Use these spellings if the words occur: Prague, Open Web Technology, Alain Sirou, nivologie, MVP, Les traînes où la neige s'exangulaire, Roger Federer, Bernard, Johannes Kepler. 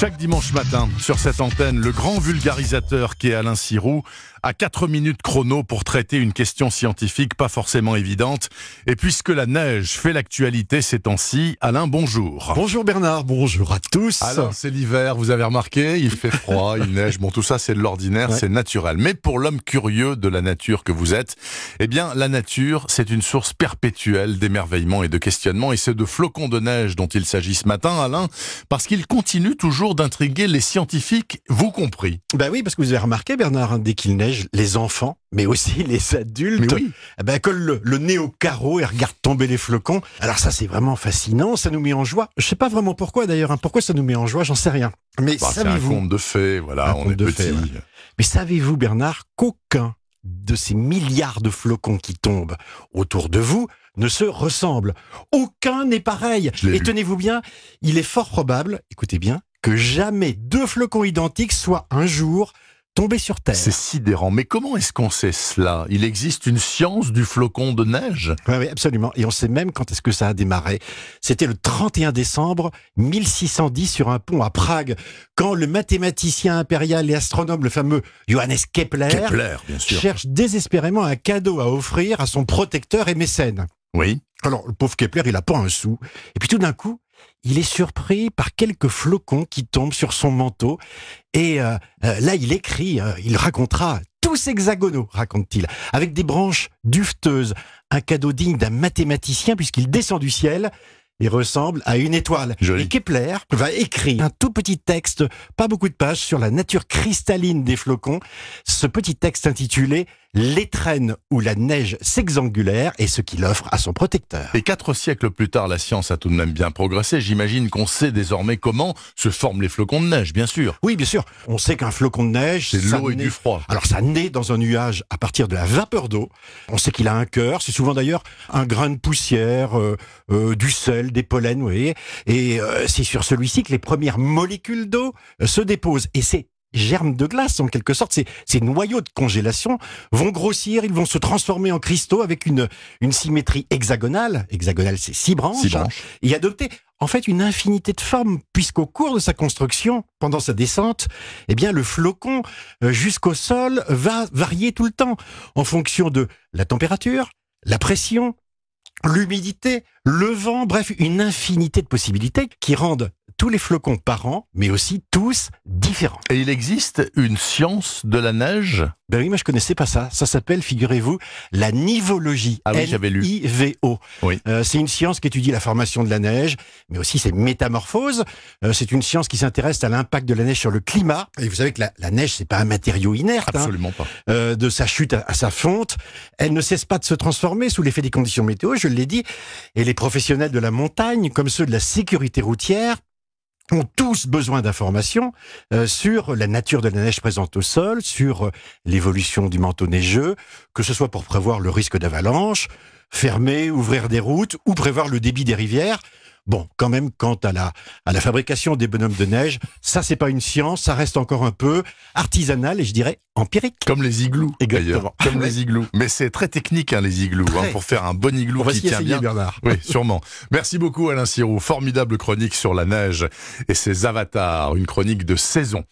Chaque dimanche matin, sur cette antenne, le grand vulgarisateur qu'est Alain Sirou a 4 minutes chrono pour traiter une question scientifique pas forcément évidente. Et puisque la neige fait l'actualité ces temps-ci, Alain, bonjour. Bonjour Bernard, bonjour à tous. Alain, c'est l'hiver, vous avez remarqué, il fait froid, il neige, bon tout ça c'est de l'ordinaire, c'est naturel. Mais pour l'homme curieux de la nature que vous êtes, eh bien la nature c'est une source perpétuelle d'émerveillement et de questionnement. Et c'est de flocons de neige dont il s'agit ce matin, Alain, parce qu'il continue toujours d'intriguer les scientifiques, vous compris. Ben oui, parce que vous avez remarqué Bernard, dès qu'il neige, les enfants, mais aussi les adultes, collent le nez au carreau et regardent tomber les flocons. Alors ça, c'est vraiment fascinant, ça nous met en joie. Je ne sais pas vraiment pourquoi d'ailleurs, pourquoi ça nous met en joie, j'en sais rien. Mais savez-vous, c'est un conte de fées, voilà, on est petit. Mais savez-vous Bernard, qu'aucun de ces milliards de flocons qui tombent autour de vous ne se ressemble. Aucun n'est pareil. Et tenez-vous bien, il est fort probable, écoutez bien, que jamais deux flocons identiques soient un jour tombé sur Terre. C'est sidérant. Mais comment est-ce qu'on sait cela? Il existe une science du flocon de neige? Oui, absolument. Et on sait même quand est-ce que ça a démarré. C'était le 31 décembre 1610 sur un pont à Prague, quand le mathématicien impérial et astronome, le fameux Johannes Kepler bien sûr, cherche désespérément un cadeau à offrir à son protecteur et mécène. Oui. Alors, le pauvre Kepler, il n'a pas un sou. Et puis tout d'un coup, il est surpris par quelques flocons qui tombent sur son manteau. Et là, il écrit, il racontera, tous hexagonaux, raconte-t-il, avec des branches duveteuses. Un cadeau digne d'un mathématicien puisqu'il descend du ciel et ressemble à une étoile. Joli. Et Kepler va écrire un tout petit texte, pas beaucoup de pages, sur la nature cristalline des flocons. Ce petit texte intitulé « Les traînes où la neige s'exangulaire » et ce qu'il offre à son protecteur. Et 4 siècles plus tard, la science a tout de même bien progressé. J'imagine qu'on sait désormais comment se forment les flocons de neige, bien sûr. Oui, bien sûr. On sait qu'un flocon de neige, c'est l'eau et du froid. Alors ça naît dans un nuage à partir de la vapeur d'eau. On sait qu'il a un cœur. C'est souvent d'ailleurs un grain de poussière, du sel, des pollens, vous voyez. Et c'est sur celui-ci que les premières molécules d'eau se déposent. Et c'est germes de glace en quelque sorte, ces noyaux de congélation vont grossir, ils vont se transformer en cristaux avec une symétrie hexagonale, c'est 6 branches. Et adopter en fait une infinité de formes, puisqu'au cours de sa construction, pendant sa descente, eh bien le flocon jusqu'au sol va varier tout le temps, en fonction de la température, la pression, l'humidité, le vent, bref, une infinité de possibilités qui rendent tous les flocons par an, mais aussi tous différents. Et il existe une science de la neige? Ben oui, moi je connaissais pas ça. Ça s'appelle, figurez-vous, la nivologie. Ah oui, j'avais lu. N-I-V-O. Oui. C'est une science qui étudie la formation de la neige, mais aussi ses métamorphoses. C'est une science qui s'intéresse à l'impact de la neige sur le climat. Et vous savez que la neige, c'est pas un matériau inerte. Absolument pas. De sa chute à sa fonte, elle ne cesse pas de se transformer sous l'effet des conditions météo, je l'ai dit. Et les professionnels de la montagne, comme ceux de la sécurité routière, ont tous besoin d'informations sur la nature de la neige présente au sol, sur l'évolution du manteau neigeux, que ce soit pour prévoir le risque d'avalanche, fermer, ouvrir des routes ou prévoir le débit des rivières. Bon, quand même, quant à la fabrication des bonhommes de neige, ça, c'est pas une science, ça reste encore un peu artisanal et je dirais empirique. Comme les igloos. Exactement. Comme les igloos. Mais c'est très technique, hein, les igloos, pour faire un bon igloo qui tient bien. Bernard. Oui, sûrement. Merci beaucoup, Alain Sirou. Formidable chronique sur la neige et ses avatars. Une chronique de saison.